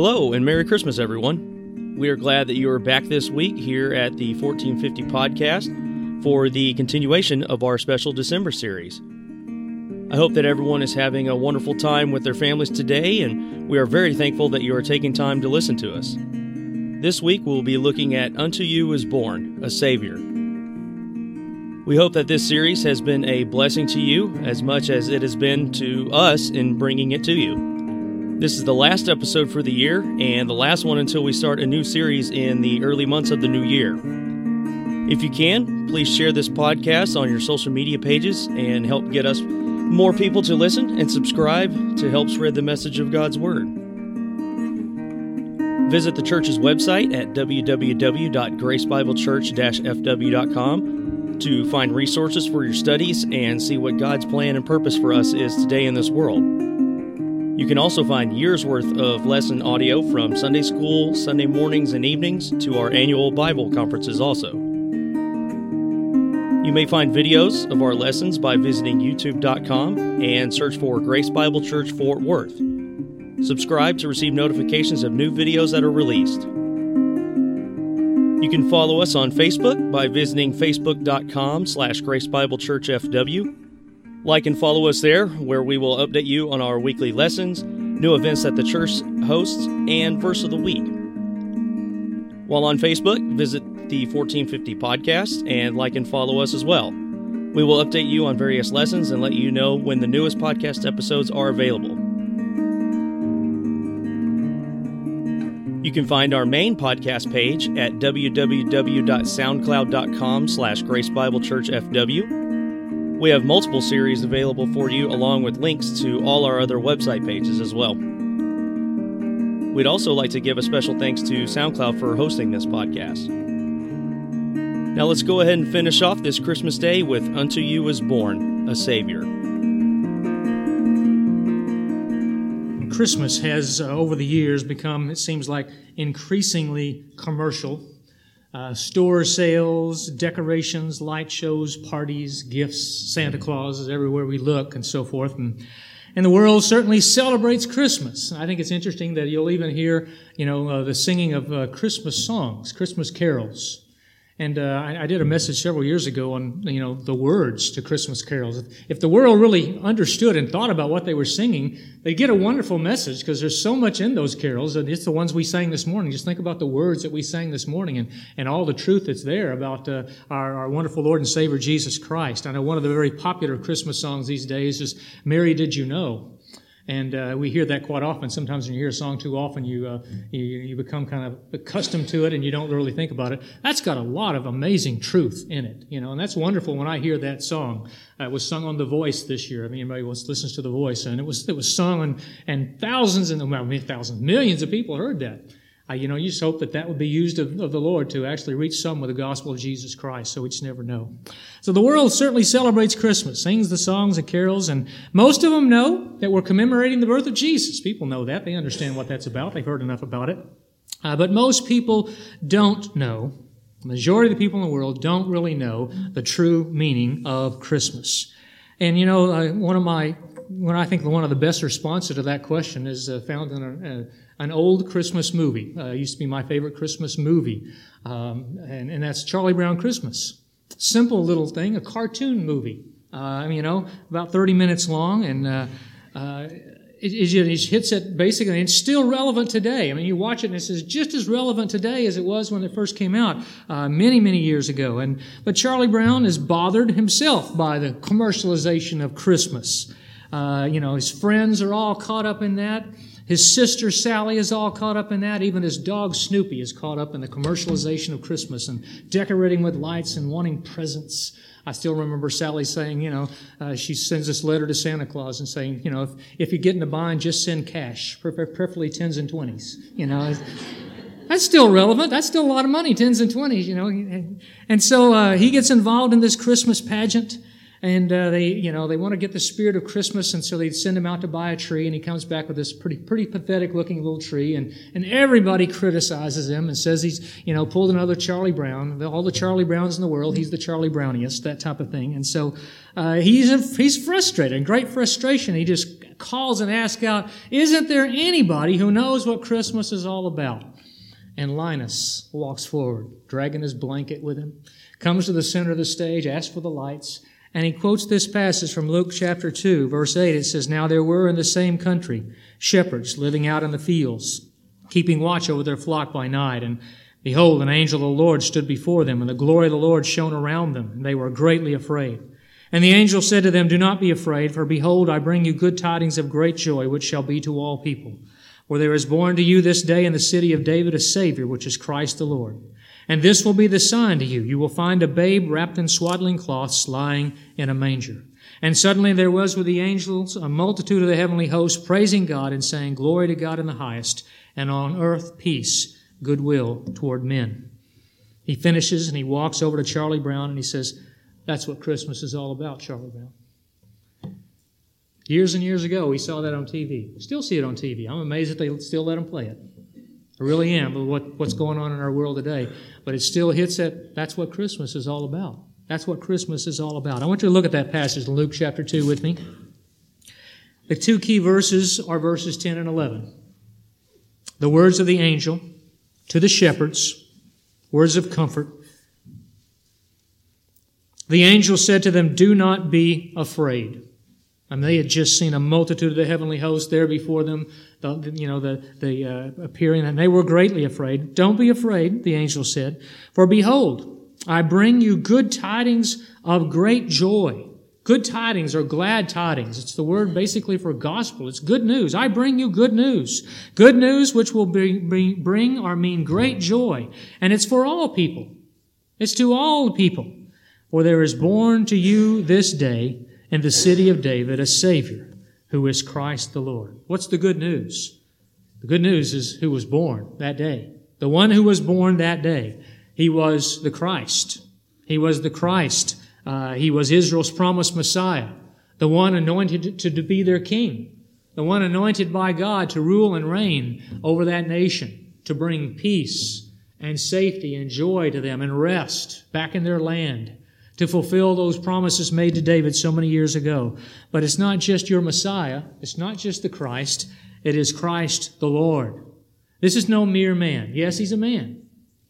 Hello and Merry Christmas, everyone. We are glad that you are back this week here at the 1450 Podcast for the continuation of our special December series. I hope that everyone is having a wonderful time with their families today, and we are very thankful that you are taking time to listen to us. This week we'll be looking at Unto You Is Born, a Savior. We hope that this series has been a blessing to you as much as it has been to us in bringing it to you. This is the last episode for the year and the last one until we start a new series in the early months of the new year. If you can, please share this podcast on your social media pages and help get us more people to listen and subscribe to help spread the message of God's Word. Visit the church's website at www.gracebiblechurch-fw.com to find resources for your studies and see what God's plan and purpose for us is today in this world. You can also find years' worth of lesson audio from Sunday school, Sunday mornings and evenings, to our annual Bible conferences also. You may find videos of our lessons by visiting youtube.com and search for Grace Bible Church Fort Worth. Subscribe to receive notifications of new videos that are released. You can follow us on Facebook by visiting facebook.com/Grace Bible Church FW. Like and follow us there, where we will update you on our weekly lessons, new events that the church hosts, and verse of the week. While on Facebook, visit the 1450 Podcast and like and follow us as well. We will update you on various lessons and let you know when the newest podcast episodes are available. You can find our main podcast page at www.soundcloud.com/Grace Bible Church FW. We have multiple series available for you, along with links to all our other website pages as well. We'd also like to give a special thanks to SoundCloud for hosting this podcast. Now let's go ahead and finish off this Christmas day with Unto You Is Born, a Savior. Christmas has, over the years, become, it seems like, increasingly commercial. Store sales, decorations, light shows, parties, gifts, Santa Claus is everywhere we look, and so forth. And the world certainly celebrates Christmas. I think it's interesting that you'll even hear, the singing of Christmas songs, Christmas carols. And I did a message several years ago on, the words to Christmas carols. If the world really understood and thought about what they were singing, they'd get a wonderful message, because there's so much in those carols. And it's the ones we sang this morning. Just think about the words that we sang this morning and all the truth that's there about our wonderful Lord and Savior, Jesus Christ. I know one of the very popular Christmas songs these days is Mary, Did You Know? And we hear that quite often. Sometimes when you hear a song too often, you become kind of accustomed to it and you don't really think about it. That's got a lot of amazing truth in it, and that's wonderful when I hear that song. It was sung on The Voice this year. I mean, everybody listens to The Voice, and it was sung, and millions of people heard that. You just hope that would be used of the Lord to actually reach some with the gospel of Jesus Christ, so we just never know. So the world certainly celebrates Christmas, sings the songs and carols, and most of them know that we're commemorating the birth of Jesus. People know that. They understand what that's about. They've heard enough about it. But most people don't know, the majority of the people in the world don't really know the true meaning of Christmas. And, I think one of the best responses to that question is found in an old Christmas movie. It used to be my favorite Christmas movie, and that's Charlie Brown Christmas. Simple little thing, a cartoon movie, about 30 minutes long, and it hits it basically, and it's still relevant today. I mean, you watch it, and it's just as relevant today as it was when it first came out many, many years ago. But Charlie Brown is bothered himself by the commercialization of Christmas. His friends are all caught up in that. His sister Sally is all caught up in that. Even his dog Snoopy is caught up in the commercialization of Christmas and decorating with lights and wanting presents. I still remember Sally saying, she sends this letter to Santa Claus and saying, if you get in a bind, just send cash, preferably 10s and 20s. That's still relevant. That's still a lot of money, 10s and 20s, And so he gets involved in this Christmas pageant. And they want to get the spirit of Christmas, and so they send him out to buy a tree, and he comes back with this pretty pathetic-looking little tree, and everybody criticizes him and says he's, pulled another Charlie Brown, all the Charlie Browns in the world, he's the Charlie Browniest, that type of thing. And so he's frustrated, in great frustration. He just calls and asks out, isn't there anybody who knows what Christmas is all about? And Linus walks forward, dragging his blanket with him, comes to the center of the stage, asks for the lights, and he quotes this passage from Luke chapter 2, verse 8. It says, "Now there were in the same country shepherds living out in the fields, keeping watch over their flock by night. And behold, an angel of the Lord stood before them, and the glory of the Lord shone around them, and they were greatly afraid. And the angel said to them, 'Do not be afraid, for behold, I bring you good tidings of great joy, which shall be to all people. For there is born to you this day in the city of David a Savior, which is Christ the Lord. And this will be the sign to you. You will find a babe wrapped in swaddling cloths, lying in a manger.' And suddenly there was with the angels a multitude of the heavenly host, praising God and saying, 'Glory to God in the highest, and on earth peace, goodwill toward men.'" He finishes and he walks over to Charlie Brown and he says, "That's what Christmas is all about, Charlie Brown. Years and years ago, we saw that on TV. We still see it on TV. I'm amazed that they still let them play it. I really am, but what's going on in our world today. But it still hits that that's what Christmas is all about. That's what Christmas is all about. I want you to look at that passage in Luke chapter 2 with me. The two key verses are verses 10 and 11. The words of the angel to the shepherds, words of comfort. "The angel said to them, 'Do not be afraid.'" And they had just seen a multitude of the heavenly host there before them, appearing, and they were greatly afraid. "Don't be afraid," the angel said, "for behold, I bring you good tidings of great joy." Good tidings are glad tidings. It's the word basically for gospel. It's good news. "I bring you good news." Good news which will bring or mean great joy. And it's for all people. It's to all people. "For there is born to you this day in the city of David a Savior, who is Christ the Lord." What's the good news? The good news is who was born that day. The one who was born that day. He was the Christ. He was the Christ. He was Israel's promised Messiah. The one anointed to be their king. The one anointed by God to rule and reign over that nation. To bring peace and safety and joy to them and rest back in their land. To fulfill those promises made to David so many years ago. But it's not just your Messiah. It's not just the Christ. It is Christ the Lord. This is no mere man. Yes, he's a man.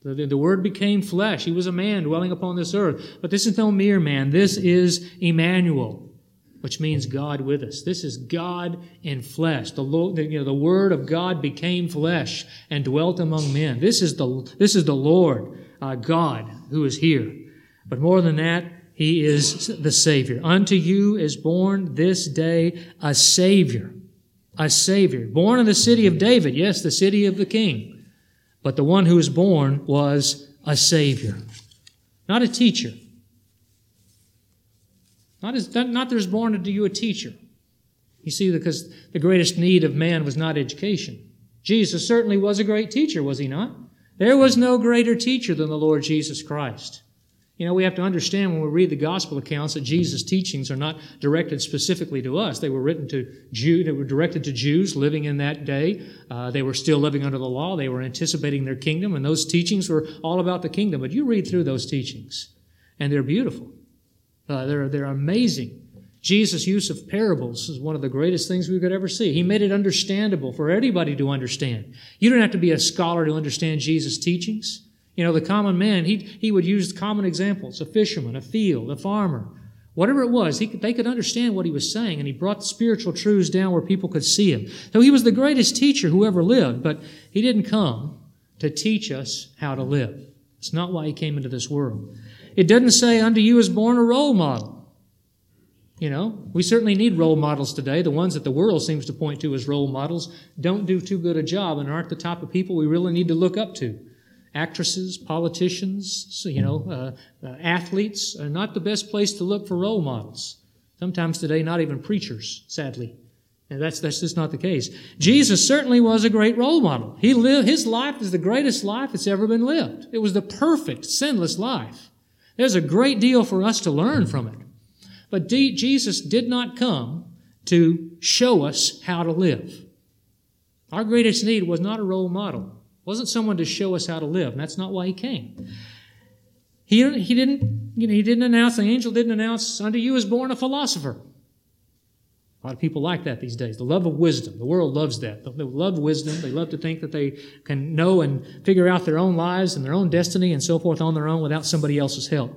The Word became flesh. He was a man dwelling upon this earth. But this is no mere man. This is Emmanuel, which means God with us. This is God in flesh. The Word of God became flesh and dwelt among men. This is the Lord, God, who is here. But more than that, He is the Savior. "Unto you is born this day a Savior." A Savior. Born in the city of David. Yes, the city of the King. But the one who was born was a Savior. Not a teacher. Not there's born unto you a teacher. You see, because the greatest need of man was not education. Jesus certainly was a great teacher, was He not? There was no greater teacher than the Lord Jesus Christ. You know, we have to understand when we read the gospel accounts that Jesus' teachings are not directed specifically to us. They were written to Jews. They were directed to Jews living in that day. They were still living under the law. They were anticipating their kingdom, and those teachings were all about the kingdom. But you read through those teachings, and they're beautiful. They're amazing. Jesus' use of parables is one of the greatest things we could ever see. He made it understandable for anybody to understand. You don't have to be a scholar to understand Jesus' teachings. You know, the common man, he would use common examples, a fisherman, a field, a farmer. Whatever it was, they could understand what he was saying, and he brought spiritual truths down where people could see him. So he was the greatest teacher who ever lived, but he didn't come to teach us how to live. It's not why he came into this world. It doesn't say, "Unto you is born a role model." You know, we certainly need role models today. The ones that the world seems to point to as role models don't do too good a job and aren't the type of people we really need to look up to. Actresses, politicians, athletes are not the best place to look for role models. Sometimes today, not even preachers, sadly. And that's just not the case. Jesus certainly was a great role model. He lived, His life is the greatest life that's ever been lived. It was the perfect, sinless life. There's a great deal for us to learn from it. But Jesus did not come to show us how to live. Our greatest need was not a role model. Wasn't someone to show us how to live, and that's not why He came. He didn't announce, the angel didn't announce, "Unto you is born a philosopher." A lot of people like that these days. The love of wisdom. The world loves that. They love wisdom. They love to think that they can know and figure out their own lives and their own destiny and so forth on their own without somebody else's help.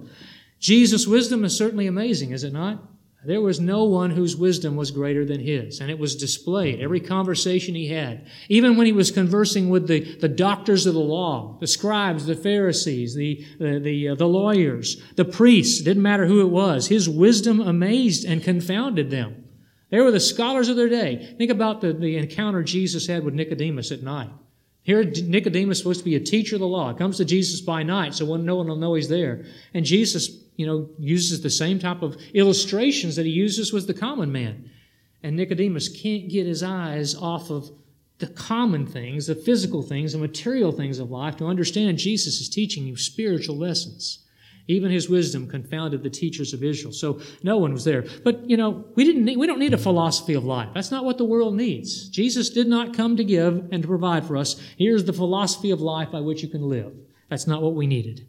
Jesus' wisdom is certainly amazing, is it not? There was no one whose wisdom was greater than his, and it was displayed. Every conversation he had, even when he was conversing with the doctors of the law, the scribes, the Pharisees, the lawyers, the priests, didn't matter who it was, his wisdom amazed and confounded them. They were the scholars of their day. Think about the encounter Jesus had with Nicodemus at night. Here, Nicodemus is supposed to be a teacher of the law. He comes to Jesus by night, so no one will know he's there. And Jesus, uses the same type of illustrations that he uses with the common man. And Nicodemus can't get his eyes off of the common things, the physical things, the material things of life to understand Jesus is teaching you spiritual lessons. Even his wisdom confounded the teachers of Israel. So no one was there. But, we don't need a philosophy of life. That's not what the world needs. Jesus did not come to give and to provide for us. Here's the philosophy of life by which you can live. That's not what we needed.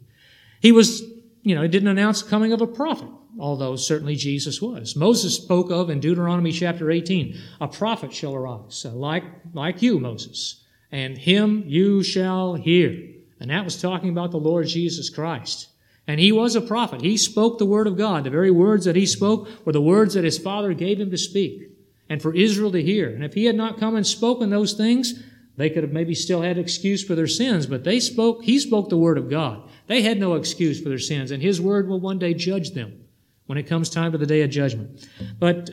He was... it didn't announce the coming of a prophet, although certainly Jesus was. Moses spoke of in Deuteronomy chapter 18, a prophet shall arise, like you, Moses, and him you shall hear. And that was talking about the Lord Jesus Christ. And he was a prophet. He spoke the word of God. The very words that he spoke were the words that his Father gave him to speak and for Israel to hear. And if he had not come and spoken those things, they could have maybe still had excuse for their sins, but he spoke the word of God. They had no excuse for their sins, and his word will one day judge them when it comes time for the day of judgment. But,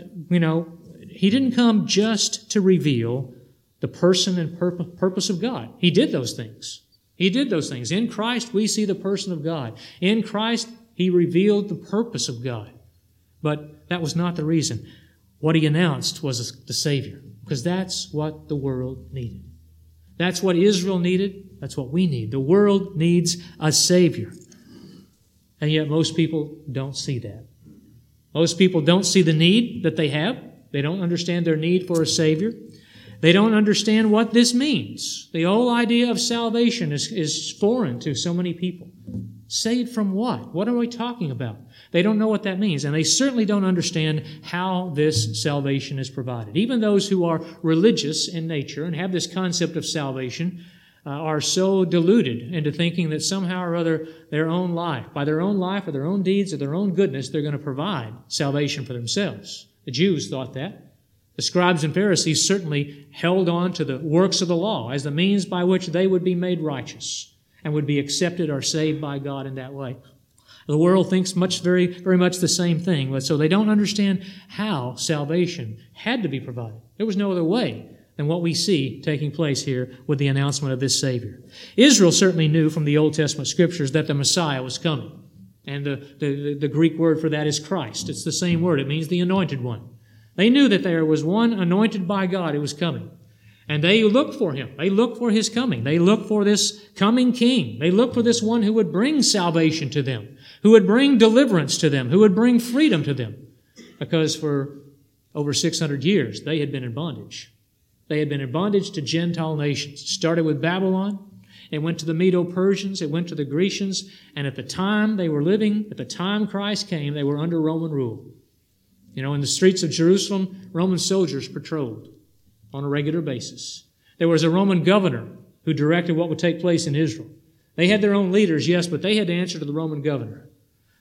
he didn't come just to reveal the person and purpose of God. He did those things. In Christ, we see the person of God. In Christ, he revealed the purpose of God. But that was not the reason. What he announced was the Savior, because that's what the world needed. That's what Israel needed. That's what we need. The world needs a Savior. And yet most people don't see that. Most people don't see the need that they have. They don't understand their need for a Savior. They don't understand what this means. The whole idea of salvation is foreign to so many people. Saved from what? What are we talking about? They don't know what that means, and they certainly don't understand how this salvation is provided. Even those who are religious in nature and have this concept of salvation are so deluded into thinking that somehow or other their own life, by their own life or their own deeds or their own goodness, they're going to provide salvation for themselves. The Jews thought that. The scribes and Pharisees certainly held on to the works of the law as the means by which they would be made righteous and would be accepted or saved by God in that way. The world thinks very, very much the same thing, so they don't understand how salvation had to be provided. There was no other way than what we see taking place here with the announcement of this Savior. Israel certainly knew from the Old Testament Scriptures that the Messiah was coming. And the Greek word for that is Christ. It's the same word. It means the anointed one. They knew that there was one anointed by God who was coming. And they looked for him. They looked for his coming. They looked for this coming king. They looked for this one who would bring salvation to them, who would bring deliverance to them, who would bring freedom to them. Because for over 600 years, they had been in bondage. They had been in bondage to Gentile nations. It started with Babylon. It went to the Medo-Persians. It went to the Grecians. And at the time they were living, at the time Christ came, they were under Roman rule. In the streets of Jerusalem, Roman soldiers patrolled on a regular basis. There was a Roman governor who directed what would take place in Israel. They had their own leaders, yes, but they had to answer to the Roman governor.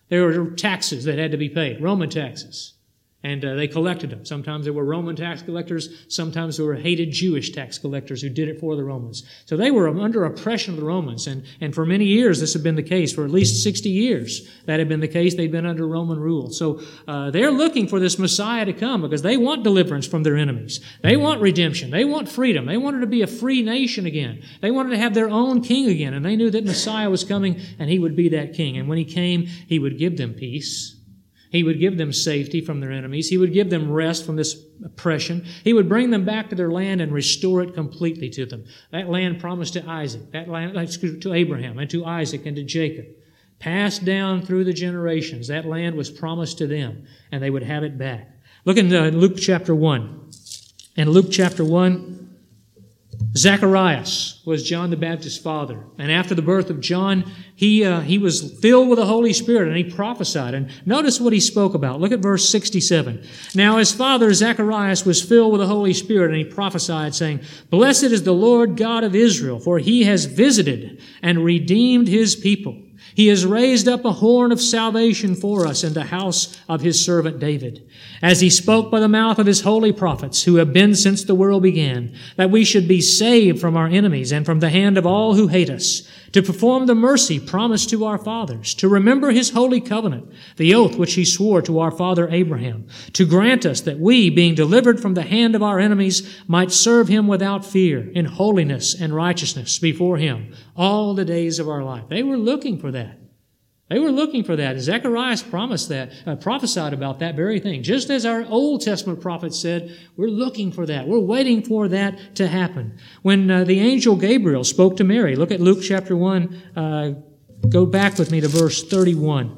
There were taxes that had to be paid, Roman taxes, and they collected them. Sometimes there were Roman tax collectors, sometimes there were hated Jewish tax collectors who did it for the Romans. So they were under oppression of the Romans, and for many years this had been the case. For at least 60 years that had been the case. They'd been under Roman rule. So they're looking for this Messiah to come because they want deliverance from their enemies. They want redemption. They want freedom. They wanted to be a free nation again. They wanted to have their own king again, and they knew that Messiah was coming, and he would be that king. And when he came, he would give them peace. He would give them safety from their enemies. He would give them rest from this oppression. He would bring them back to their land and restore it completely to them. That land promised to Isaac, that land to Abraham and to Isaac and to Jacob. Passed down through the generations, that land was promised to them, and they would have it back. Look in Luke chapter 1. In Luke chapter 1, Zacharias was John the Baptist's father. And after the birth of John, he was filled with the Holy Spirit and he prophesied. And notice what he spoke about. Look at verse 67. Now his father Zacharias was filled with the Holy Spirit and he prophesied, saying, Blessed is the Lord God of Israel, for he has visited and redeemed his people. He has raised up a horn of salvation for us in the house of his servant David, as he spoke by the mouth of his holy prophets, who have been since the world began, that we should be saved from our enemies and from the hand of all who hate us, to perform the mercy promised to our fathers, to remember his holy covenant, the oath which he swore to our father Abraham, to grant us that we, being delivered from the hand of our enemies, might serve him without fear, in holiness and righteousness before him, all the days of our life. They were looking for that. They were looking for that. And Zechariah prophesied about that very thing. Just as our Old Testament prophets said, we're looking for that. We're waiting for that to happen. When the angel Gabriel spoke to Mary, look at Luke chapter 1. Go back with me to verse 31.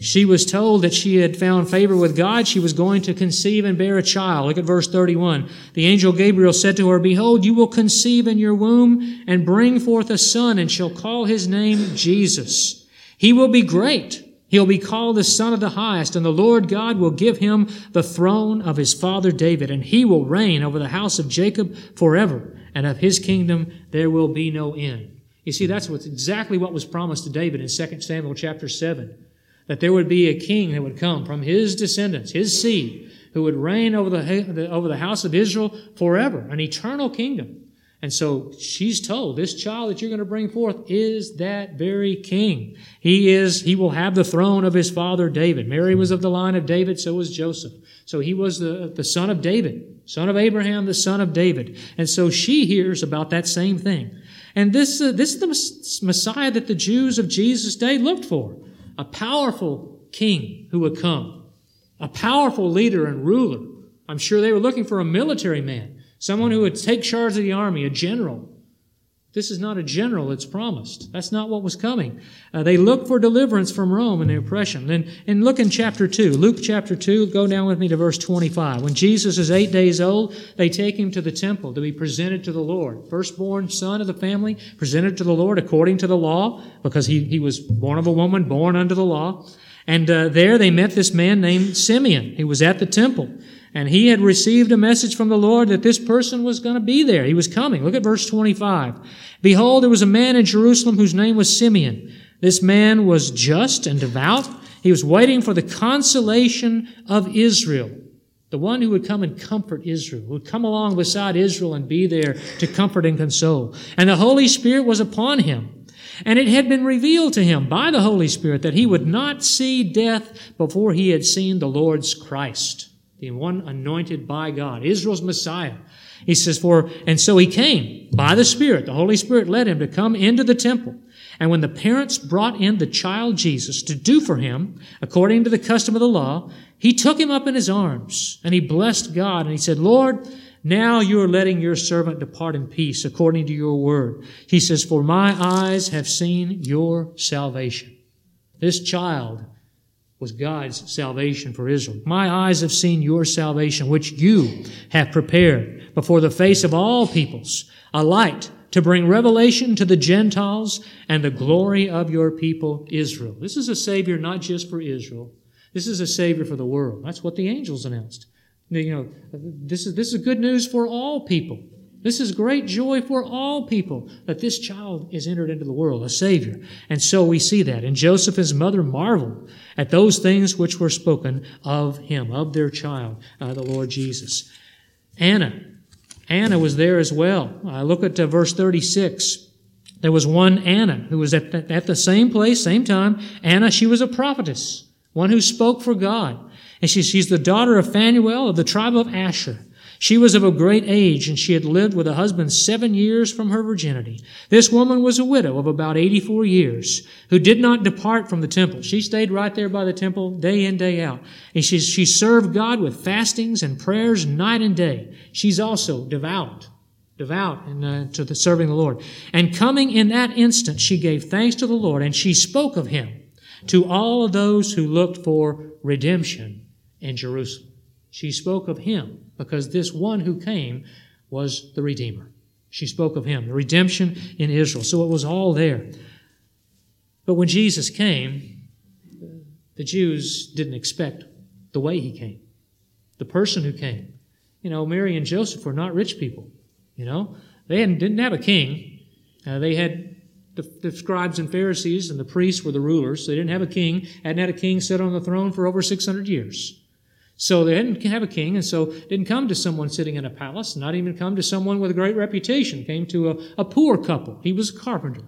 She was told that she had found favor with God. She was going to conceive and bear a child. Look at verse 31. The angel Gabriel said to her, Behold, you will conceive in your womb and bring forth a son and shall call his name Jesus. He will be great. He'll be called the Son of the Highest, and the Lord God will give him the throne of his father David, and he will reign over the house of Jacob forever, and of his kingdom there will be no end. You see, that's exactly what was promised to David in 2 Samuel chapter 7. That there would be a king that would come from his descendants, his seed, who would reign over the house of Israel forever, an eternal kingdom. And so she's told, this child that you're going to bring forth is that very king. He will have the throne of his father David. Mary was of the line of David, so was Joseph. So he was the son of David, son of Abraham, the son of David. And so she hears about that same thing. And this is the Messiah that the Jews of Jesus' day looked for. A powerful king who would come, a powerful leader and ruler. I'm sure they were looking for a military man, someone who would take charge of the army, a general. This is not a general that's promised. That's not what was coming. They looked for deliverance from Rome and their oppression. And look in chapter 2, Luke chapter 2, go down with me to verse 25. When Jesus is 8 days old, they take him to the temple to be presented to the Lord. Firstborn son of the family, presented to the Lord according to the law, because he was born of a woman, born under the law. And there they met this man named Simeon, who was at the temple. And he had received a message from the Lord that this person was going to be there. He was coming. Look at verse 25. Behold, there was a man in Jerusalem whose name was Simeon. This man was just and devout. He was waiting for the consolation of Israel, the one who would come and comfort Israel, who would come along beside Israel and be there to comfort and console. And the Holy Spirit was upon him. And it had been revealed to him by the Holy Spirit that he would not see death before he had seen the Lord's Christ, the one anointed by God, Israel's Messiah. He says, and so he came by the Spirit. The Holy Spirit led him to come into the temple. And when the parents brought in the child Jesus to do for him, according to the custom of the law, he took him up in his arms and he blessed God. And he said, Lord, now you are letting your servant depart in peace according to your word. He says, for my eyes have seen your salvation. This child was God's salvation for Israel. My eyes have seen your salvation, which you have prepared before the face of all peoples, a light to bring revelation to the Gentiles and the glory of your people Israel. This is a Savior not just for Israel. This is a Savior for the world. That's what the angels announced. You know, this is good news for all people. This is great joy for all people that this child is entered into the world, a Savior. And so we see that. And Joseph, his mother, marveled at those things which were spoken of him, of their child, the Lord Jesus. Anna was there as well. Look at verse 36. There was one Anna who was at the same place, same time. Anna, she was a prophetess, one who spoke for God. And she's the daughter of Phanuel of the tribe of Asher. She was of a great age, and she had lived with a husband 7 years from her virginity. This woman was a widow of about 84 years, who did not depart from the temple. She stayed right there by the temple day in, day out. And she served God with fastings and prayers night and day. She's also devout and to serving the Lord. And coming in that instant, she gave thanks to the Lord, and she spoke of him to all of those who looked for redemption in Jerusalem. She spoke of him because this one who came was the Redeemer. She spoke of him, the redemption in Israel. So it was all there. But when Jesus came, the Jews didn't expect the way he came, the person who came. You know, Mary and Joseph were not rich people, you know. They didn't have a king. They had the scribes and Pharisees, and the priests were the rulers. So they didn't have a king. Hadn't had a king sit on the throne for over 600 years. So they didn't have a king, and so didn't come to someone sitting in a palace, not even come to someone with a great reputation. Came to a poor couple. He was a carpenter.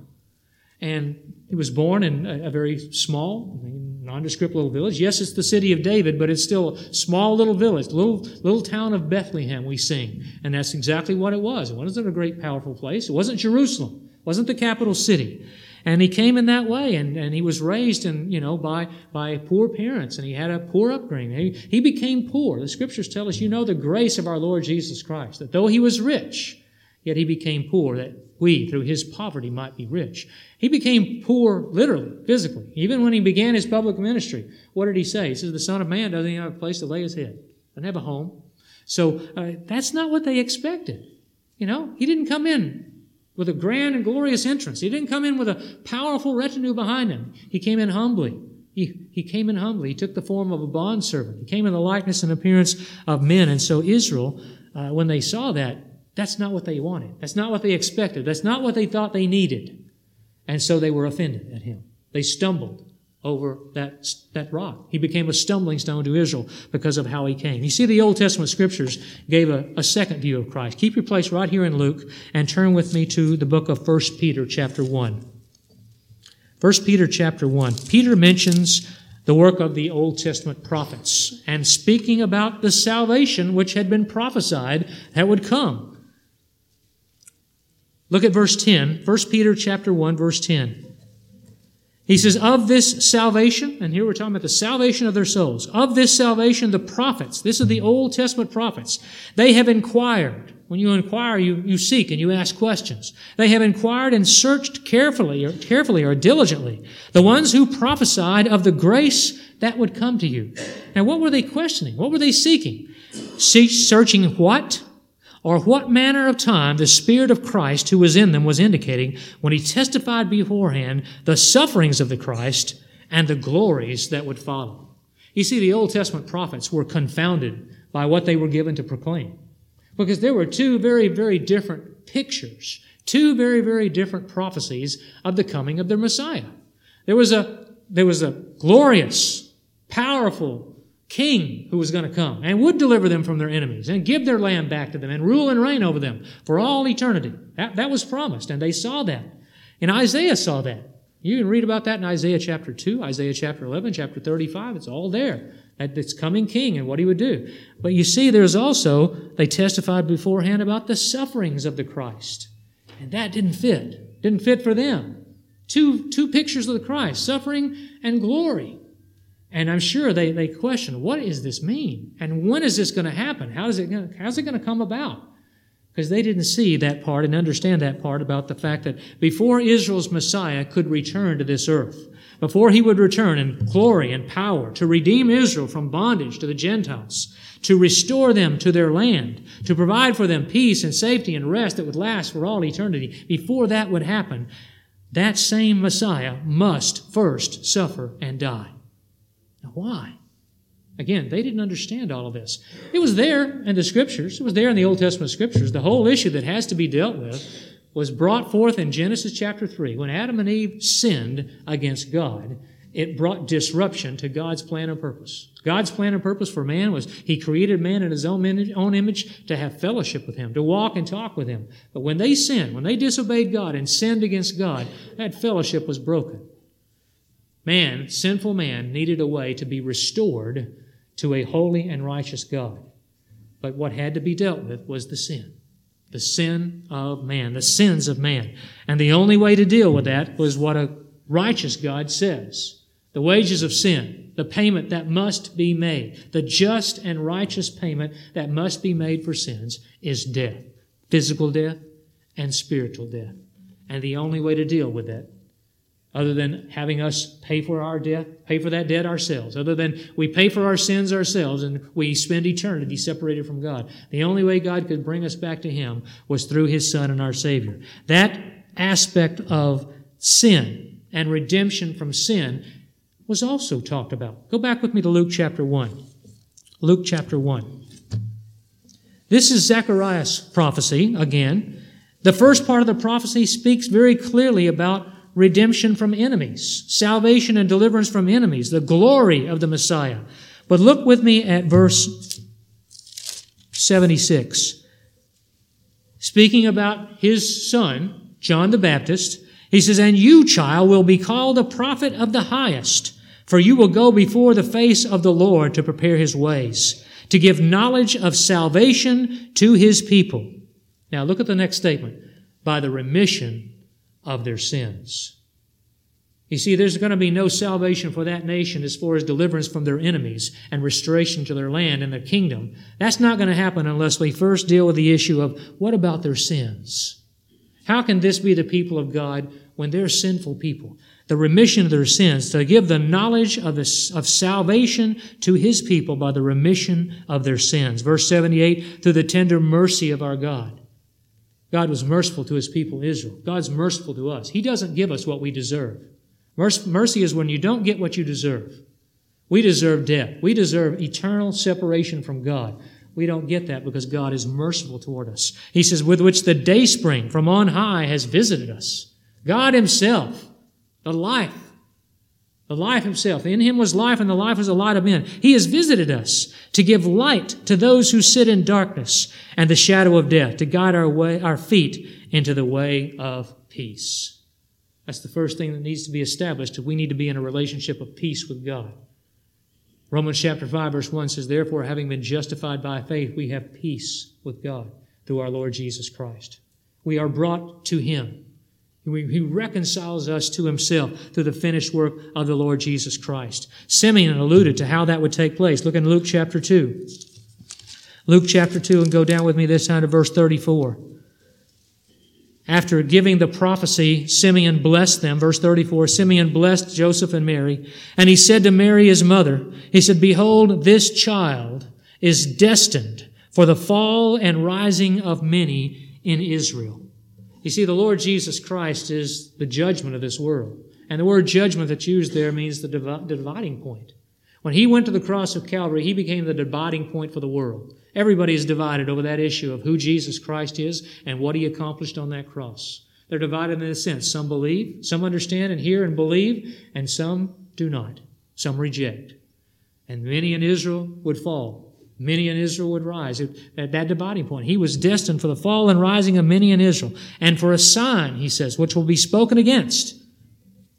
And he was born in a very small, nondescript little village. Yes, it's the city of David, but it's still a small little village, little town of Bethlehem, we sing. And that's exactly what it was. It wasn't a great, powerful place. It wasn't Jerusalem. It wasn't the capital city. And he came in that way, and he was raised in, you know, by poor parents, and he had a poor upbringing. He became poor. The Scriptures tell us, you know, the grace of our Lord Jesus Christ, that though he was rich, yet he became poor, that we, through his poverty, might be rich. He became poor literally, physically, even when he began his public ministry. What did he say? He says, the Son of Man doesn't even have a place to lay his head, doesn't have a home. So that's not what they expected. You know, he didn't come in with a grand and glorious entrance. He didn't come in with a powerful retinue behind him. He came in humbly. He came in humbly. He took the form of a bondservant. He came in the likeness and appearance of men. And so Israel, when they saw that, that's not what they wanted. That's not what they expected. That's not what they thought they needed. And so they were offended at him. They stumbled over that rock. He became a stumbling stone to Israel because of how he came. You see, the Old Testament Scriptures gave a second view of Christ. Keep your place right here in Luke and turn with me to the book of 1 Peter chapter 1. 1 Peter chapter 1. Peter mentions the work of the Old Testament prophets and speaking about the salvation which had been prophesied that would come. Look at verse 10, 1 Peter chapter 1, verse 10. He says, of this salvation, and here we're talking about the salvation of their souls, of this salvation the prophets, this is the Old Testament prophets, they have inquired. When you inquire, you seek and you ask questions. They have inquired and searched carefully or diligently, the ones who prophesied of the grace that would come to you. Now, what were they questioning? What were they seeking? Searching what? Or what manner of time the Spirit of Christ who was in them was indicating when he testified beforehand the sufferings of the Christ and the glories that would follow. You see, the Old Testament prophets were confounded by what they were given to proclaim because there were two very, very different pictures, two very, very different prophecies of the coming of their Messiah. There was a glorious, powerful King who was going to come and would deliver them from their enemies and give their land back to them and rule and reign over them for all eternity. That was promised, and they saw that. And Isaiah saw that. You can read about that in Isaiah chapter 2, Isaiah chapter 11, chapter 35. It's all there. This coming king and what he would do. But you see, there's also, they testified beforehand about the sufferings of the Christ. And that didn't fit. Didn't fit for them. Two pictures of the Christ, suffering and glory. And I'm sure they question, what does this mean? And when is this going to happen? How's it going to come about? Because they didn't see that part and understand that part about the fact that before Israel's Messiah could return to this earth, before he would return in glory and power to redeem Israel from bondage to the Gentiles, to restore them to their land, to provide for them peace and safety and rest that would last for all eternity, before that would happen, that same Messiah must first suffer and die. Now, why? Again, they didn't understand all of this. It was there in the Scriptures. It was there in the Old Testament Scriptures. The whole issue that has to be dealt with was brought forth in Genesis chapter 3. When Adam and Eve sinned against God, it brought disruption to God's plan and purpose. God's plan and purpose for man was he created man in his own image to have fellowship with him, to walk and talk with him. But when they sinned, when they disobeyed God and sinned against God, that fellowship was broken. Man, sinful man, needed a way to be restored to a holy and righteous God. But what had to be dealt with was the sin of man, the sins of man. And the only way to deal with that was what a righteous God says, the wages of sin, the payment that must be made, the just and righteous payment that must be made for sins is death, physical death and spiritual death. And the only way to deal with that other than having us pay for our debt, pay for that debt ourselves, other than we pay for our sins ourselves and we spend eternity separated from God. The only way God could bring us back to Him was through His Son and our Savior. That aspect of sin and redemption from sin was also talked about. Go back with me to Luke chapter 1. Luke chapter 1. This is Zacharias' prophecy again. The first part of the prophecy speaks very clearly about redemption from enemies, salvation and deliverance from enemies, the glory of the Messiah. But look with me at verse 76. Speaking about his son, John the Baptist, he says, "And you, child, will be called a prophet of the highest, for you will go before the face of the Lord to prepare his ways, to give knowledge of salvation to his people." Now look at the next statement. By the remission of their sins. You see, there's going to be no salvation for that nation as far as deliverance from their enemies and restoration to their land and their kingdom. That's not going to happen unless we first deal with the issue of what about their sins? How can this be the people of God when they're sinful people? The remission of their sins, to give the knowledge of salvation to His people by the remission of their sins. Verse 78, through the tender mercy of our God. God was merciful to His people Israel. God's merciful to us. He doesn't give us what we deserve. Mercy is when you don't get what you deserve. We deserve death. We deserve eternal separation from God. We don't get that because God is merciful toward us. He says, with which the day spring from on high has visited us. God Himself, the life Himself. In Him was life, and the life was the light of men. He has visited us to give light to those who sit in darkness and the shadow of death, to guide our feet into the way of peace. That's the first thing that needs to be established, that we need to be in a relationship of peace with God. Romans chapter 5, verse 1 says, "Therefore, having been justified by faith, we have peace with God through our Lord Jesus Christ." We are brought to Him. He reconciles us to Himself through the finished work of the Lord Jesus Christ. Simeon alluded to how that would take place. Look in Luke chapter 2. Luke chapter 2, and go down with me this time to verse 34. After giving the prophecy, Simeon blessed them. Verse 34, Simeon blessed Joseph and Mary, and he said to Mary his mother, he said, "Behold, this child is destined for the fall and rising of many in Israel." You see, the Lord Jesus Christ is the judgment of this world. And the word judgment that's used there means the dividing point. When He went to the cross of Calvary, He became the dividing point for the world. Everybody is divided over that issue of who Jesus Christ is and what He accomplished on that cross. They're divided in a sense. Some believe, some understand and hear and believe, and some do not. Some reject. And many in Israel would fall. Many in Israel would rise at that dividing point. He was destined for the fall and rising of many in Israel. And for a sign, he says, which will be spoken against.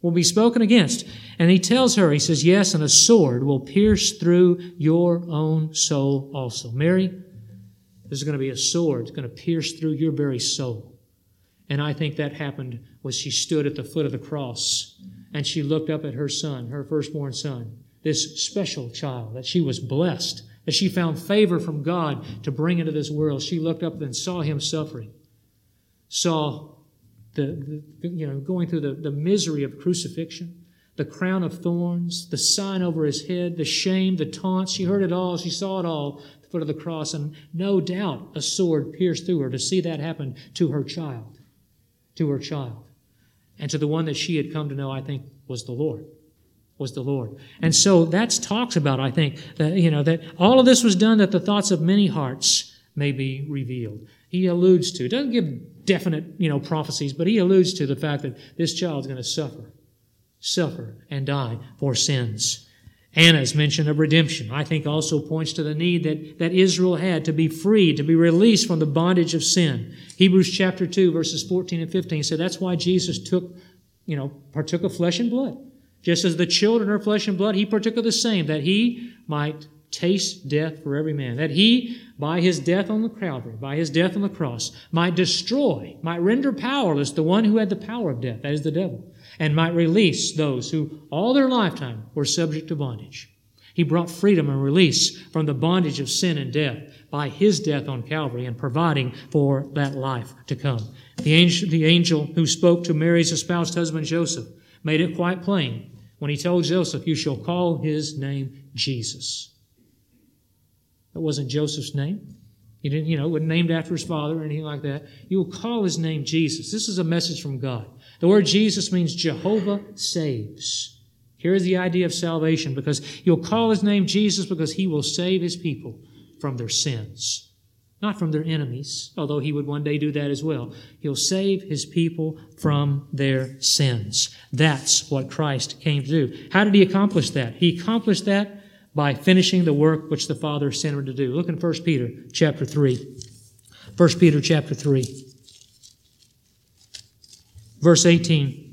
Will be spoken against. And he tells her, he says, yes, and a sword will pierce through your own soul also. Mary, there's going to be a sword. It's going to pierce through your very soul. And I think that happened when she stood at the foot of the cross and she looked up at her son, her firstborn son, this special child that she was blessed, as she found favor from God to bring into this world. She looked up and saw Him suffering, saw going through the misery of crucifixion, the crown of thorns, the sign over His head, the shame, the taunts. She heard it all. She saw it all at the foot of the cross, and no doubt a sword pierced through her to see that happen to her child, and to the one that she had come to know, I think, was the Lord. And so that talks about, I think, that, that all of this was done that the thoughts of many hearts may be revealed. He alludes to, doesn't give definite, prophecies, but he alludes to the fact that this child's going to suffer and die for sins. Anna's mention of redemption, I think, also points to the need that Israel had to be freed, to be released from the bondage of sin. Hebrews chapter 2, verses 14 and 15 said that's why Jesus partook of flesh and blood. Just as the children are flesh and blood, He partook of the same, that He might taste death for every man. That He, by His death on the Calvary, by His death on the cross, might render powerless the one who had the power of death, that is the devil, and might release those who all their lifetime were subject to bondage. He brought freedom and release from the bondage of sin and death by His death on Calvary and providing for that life to come. The angel who spoke to Mary's espoused husband Joseph made it quite plain when he told Joseph, "You shall call his name Jesus." That wasn't Joseph's name. He didn't, wasn't named after his father or anything like that. "You will call his name Jesus." This is a message from God. The word Jesus means Jehovah saves. Here is the idea of salvation, because you'll call his name Jesus because he will save his people from their sins, not from their enemies, although he would one day do that as well. He'll save his people from their sins. That's what Christ came to do. How did he accomplish that? He accomplished that by finishing the work which the Father sent him to do. Look in 1 Peter chapter 3. 1 Peter chapter 3. Verse 18.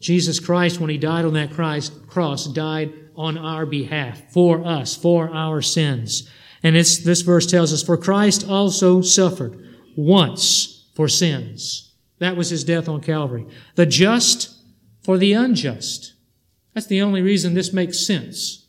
Jesus Christ, when he died on that cross, died on our behalf, for us, for our sins. And this verse tells us, "For Christ also suffered once for sins." That was his death on Calvary. "The just for the unjust." That's the only reason this makes sense.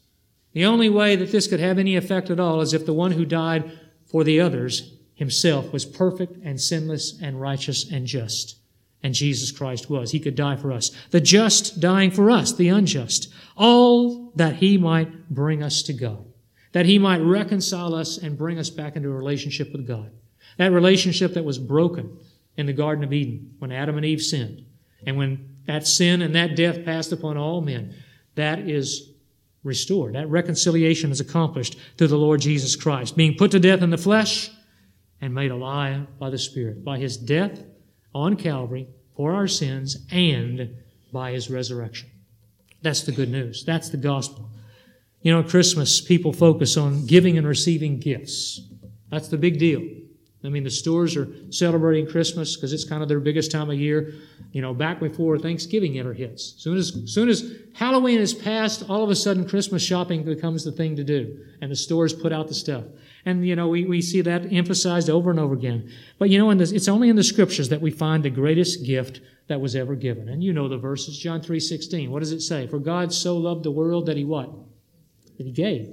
The only way that this could have any effect at all is if the one who died for the others himself was perfect and sinless and righteous and just. And Jesus Christ was. He could die for us. "The just dying for us, the unjust. All that he might bring us to God." That he might reconcile us and bring us back into a relationship with God. That relationship that was broken in the Garden of Eden when Adam and Eve sinned. And when that sin and that death passed upon all men, that is restored. That reconciliation is accomplished through the Lord Jesus Christ, being put to death in the flesh and made alive by the Spirit, by his death on Calvary for our sins and by his resurrection. That's the good news. That's the gospel. At Christmas, people focus on giving and receiving gifts. That's the big deal. The stores are celebrating Christmas because it's kind of their biggest time of year, back before Thanksgiving ever hits. Soon as Halloween is past, all of a sudden Christmas shopping becomes the thing to do, and the stores put out the stuff. And, we see that emphasized over and over again. But, it's only in the Scriptures that we find the greatest gift that was ever given. And the verses, John 3:16. What does it say? "For God so loved the world that he" what? That he gave.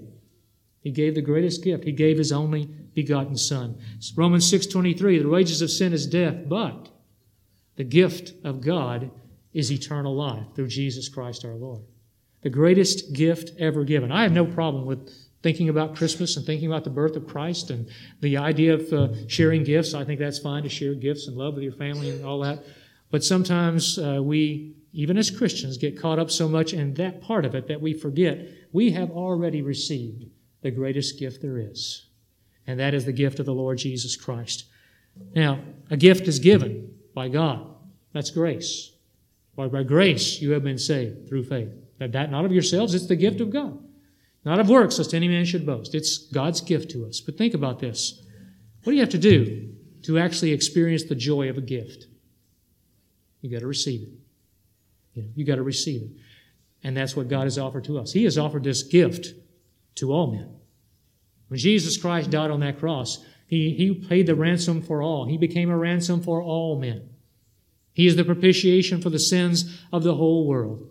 He gave the greatest gift. He gave his only begotten Son. Romans 6:23, "The wages of sin is death, but the gift of God is eternal life through Jesus Christ our Lord." The greatest gift ever given. I have no problem with thinking about Christmas and thinking about the birth of Christ and the idea of sharing gifts. I think that's fine to share gifts and love with your family and all that. But sometimes we, even as Christians, get caught up so much in that part of it that we forget we have already received the greatest gift there is. And that is the gift of the Lord Jesus Christ. Now, a gift is given by God. That's grace. "For by grace you have been saved through faith. That not of yourselves, it's the gift of God. Not of works, lest any man should boast." It's God's gift to us. But think about this. What do you have to do to actually experience the joy of a gift? You've got to receive it. You've got to receive it. And that's what God has offered to us. He has offered this gift to all men. When Jesus Christ died on that cross, He paid the ransom for all. He became a ransom for all men. He is the propitiation for the sins of the whole world.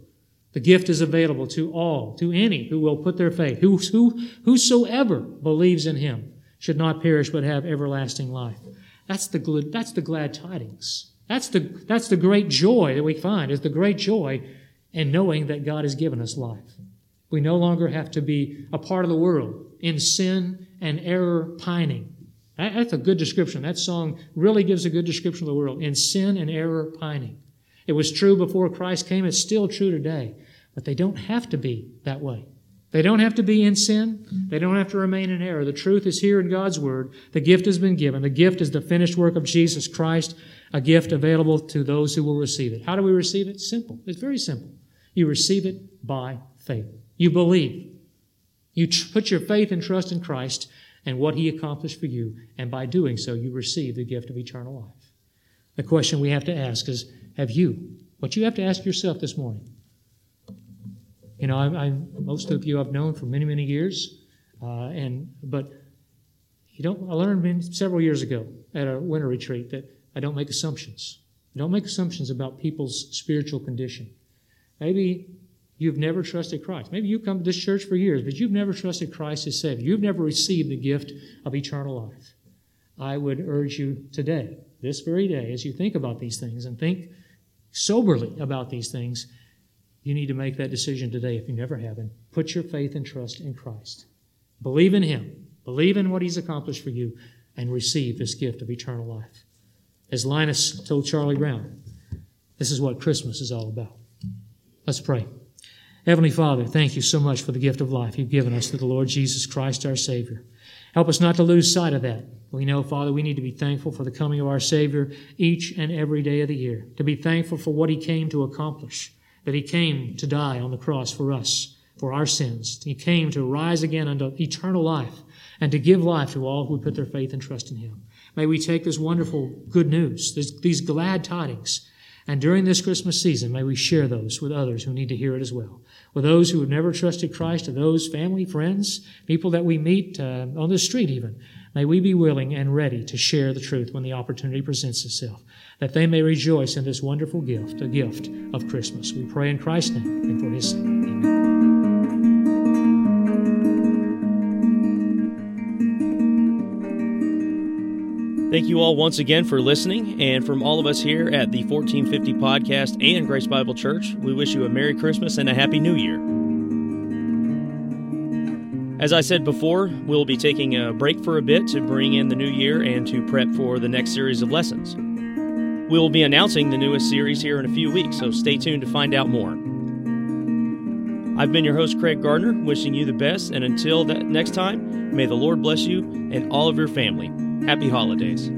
The gift is available to all, to any who will put their faith. Whosoever believes in him should not perish but have everlasting life. That's the glad tidings. That's the great joy that we find, is the great joy in knowing that God has given us life. We no longer have to be a part of the world in sin and error pining. That's a good description. That song really gives a good description of the world, in sin and error pining. It was true before Christ came. It's still true today. But they don't have to be that way. They don't have to be in sin. They don't have to remain in error. The truth is here in God's Word. The gift has been given. The gift is the finished work of Jesus Christ, a gift available to those who will receive it. How do we receive it? Simple. It's very simple. You receive it by faith. You believe. You put your faith and trust in Christ and what He accomplished for you. And by doing so, you receive the gift of eternal life. The question we have to ask is, what you have to ask yourself this morning. Most of you I've known for many, many years, I learned several years ago at a winter retreat that I don't make assumptions. I don't make assumptions about people's spiritual condition. Maybe you've never trusted Christ. Maybe you've come to this church for years, but you've never trusted Christ as Savior. You've never received the gift of eternal life. I would urge you today this very day, as you think about these things and think soberly about these things, you need to make that decision today if you never haven't. Put your faith and trust in Christ. Believe in Him. Believe in what He's accomplished for you and receive this gift of eternal life. As Linus told Charlie Brown, this is what Christmas is all about. Let's pray. Heavenly Father, thank you so much for the gift of life you've given us through the Lord Jesus Christ, our Savior. Help us not to lose sight of that. We know, Father, we need to be thankful for the coming of our Savior each and every day of the year, to be thankful for what He came to accomplish, that He came to die on the cross for us, for our sins. He came to rise again unto eternal life and to give life to all who put their faith and trust in Him. May we take this wonderful good news, these glad tidings, and during this Christmas season, may we share those with others who need to hear it as well. With those who have never trusted Christ, to those family, friends, people that we meet on the street even, may we be willing and ready to share the truth when the opportunity presents itself, that they may rejoice in this wonderful gift, the gift of Christmas. We pray in Christ's name and for His sake. Amen. Thank you all once again for listening, and from all of us here at the 1450 Podcast and Grace Bible Church, we wish you a Merry Christmas and a Happy New Year. As I said before, we'll be taking a break for a bit to bring in the new year and to prep for the next series of lessons. We will be announcing the newest series here in a few weeks, so stay tuned to find out more. I've been your host, Craig Gardner, wishing you the best, and until next time, may the Lord bless you and all of your family. Happy holidays.